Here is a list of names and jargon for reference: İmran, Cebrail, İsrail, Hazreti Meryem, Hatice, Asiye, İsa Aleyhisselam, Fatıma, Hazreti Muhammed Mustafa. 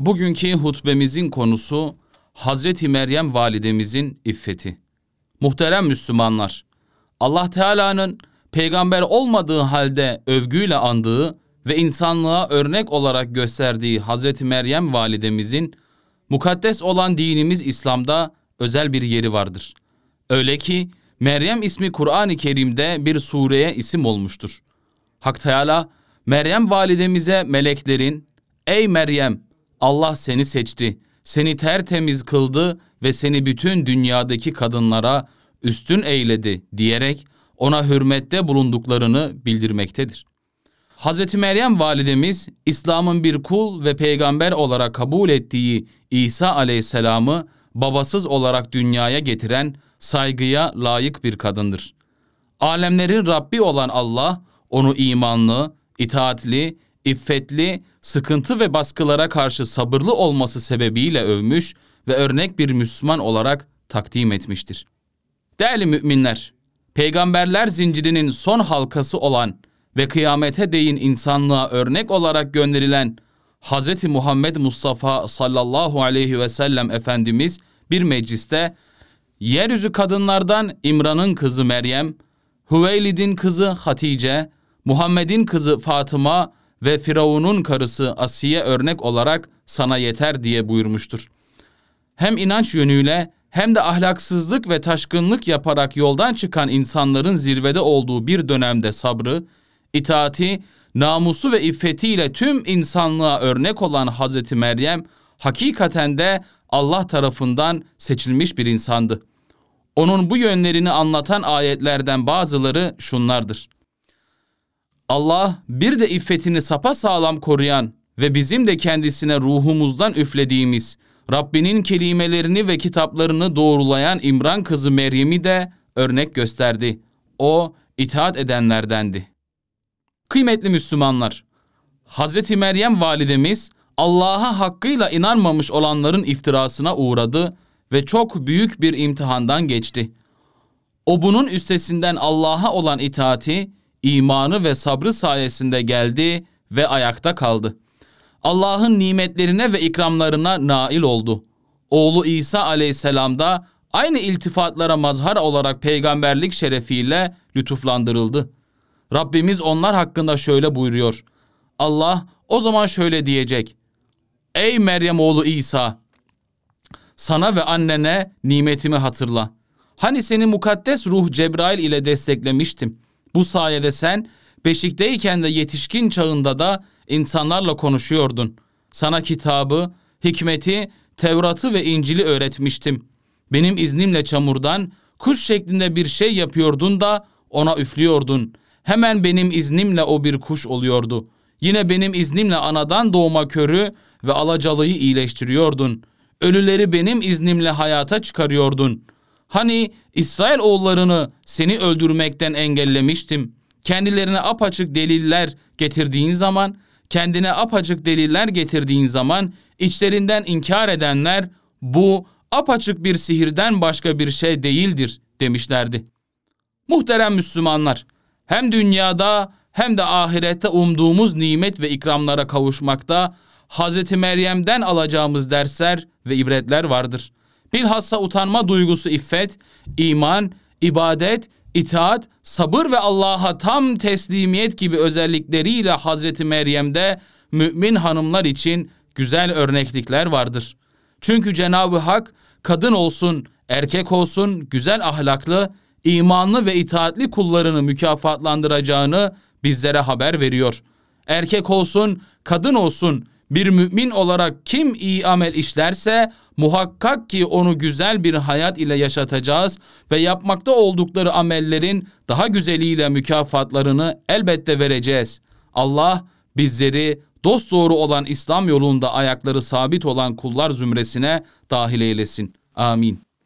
Bugünkü hutbemizin konusu Hazreti Meryem validemizin iffeti. Muhterem Müslümanlar, Allah Teala'nın peygamber olmadığı halde övgüyle andığı ve insanlığa örnek olarak gösterdiği Hazreti Meryem validemizin mukaddes olan dinimiz İslam'da özel bir yeri vardır. Öyle ki Meryem ismi Kur'an-ı Kerim'de bir sureye isim olmuştur. Hak Teala Meryem validemize meleklerin "Ey Meryem, Allah seni seçti, seni tertemiz kıldı ve seni bütün dünyadaki kadınlara üstün eyledi" diyerek ona hürmette bulunduklarını bildirmektedir. Hazreti Meryem validemiz, İslam'ın bir kul ve peygamber olarak kabul ettiği İsa Aleyhisselam'ı babasız olarak dünyaya getiren saygıya layık bir kadındır. Alemlerin Rabbi olan Allah, onu imanlı, itaatli, iffetli, sıkıntı ve baskılara karşı sabırlı olması sebebiyle övmüş ve örnek bir Müslüman olarak takdim etmiştir. Değerli müminler, peygamberler zincirinin son halkası olan ve kıyamete değin insanlığa örnek olarak gönderilen Hazreti Muhammed Mustafa sallallahu aleyhi ve sellem Efendimiz bir mecliste yeryüzü kadınlardan İmran'ın kızı Meryem, Hüveylid'in kızı Hatice, Muhammed'in kızı Fatıma ve Firavun'un karısı Asiye örnek olarak sana yeter diye buyurmuştur. Hem inanç yönüyle hem de ahlaksızlık ve taşkınlık yaparak yoldan çıkan insanların zirvede olduğu bir dönemde sabrı, itaati, namusu ve iffetiyle tüm insanlığa örnek olan Hazreti Meryem, hakikaten de Allah tarafından seçilmiş bir insandı. Onun bu yönlerini anlatan ayetlerden bazıları şunlardır. Allah bir de iffetini sapasağlam koruyan ve bizim de kendisine ruhumuzdan üflediğimiz, Rabbinin kelimelerini ve kitaplarını doğrulayan İmran kızı Meryem'i de örnek gösterdi. O itaat edenlerdendi. Kıymetli Müslümanlar, Hazreti Meryem validemiz Allah'a hakkıyla inanmamış olanların iftirasına uğradı ve çok büyük bir imtihandan geçti. O bunun üstesinden Allah'a olan itaati, imanı ve sabrı sayesinde geldi ve ayakta kaldı. Allah'ın nimetlerine ve ikramlarına nail oldu. Oğlu İsa Aleyhisselam da aynı iltifatlara mazhar olarak peygamberlik şerefiyle lütuflandırıldı. Rabbimiz onlar hakkında şöyle buyuruyor. Allah o zaman şöyle diyecek. Ey Meryem oğlu İsa, sana ve annene nimetimi hatırla. Hani seni mukaddes ruh Cebrail ile desteklemiştim. Bu sayede sen beşikteyken de yetişkin çağında da insanlarla konuşuyordun. Sana kitabı, hikmeti, Tevrat'ı ve İncil'i öğretmiştim. Benim iznimle çamurdan kuş şeklinde bir şey yapıyordun da ona üflüyordun. Hemen benim iznimle o bir kuş oluyordu. Yine benim iznimle anadan doğma körü ve alacalıyı iyileştiriyordun. Ölüleri benim iznimle hayata çıkarıyordun. Hani İsrail oğullarını seni öldürmekten engellemiştim. Kendine apaçık deliller getirdiğin zaman içlerinden inkar edenler bu apaçık bir sihirden başka bir şey değildir demişlerdi. Muhterem Müslümanlar, hem dünyada hem de ahirette umduğumuz nimet ve ikramlara kavuşmakta Hazreti Meryem'den alacağımız dersler ve ibretler vardır. Bilhassa utanma duygusu iffet, iman, ibadet, itaat, sabır ve Allah'a tam teslimiyet gibi özellikleriyle Hazreti Meryem'de mümin hanımlar için güzel örneklikler vardır. Çünkü Cenab-ı Hak kadın olsun, erkek olsun güzel ahlaklı, imanlı ve itaatli kullarını mükafatlandıracağını bizlere haber veriyor. Erkek olsun, kadın olsun bir mümin olarak kim iyi amel işlerse muhakkak ki onu güzel bir hayat ile yaşatacağız ve yapmakta oldukları amellerin daha güzeliyle mükafatlarını elbette vereceğiz. Allah bizleri dosdoğru olan İslam yolunda ayakları sabit olan kullar zümresine dahil eylesin. Amin.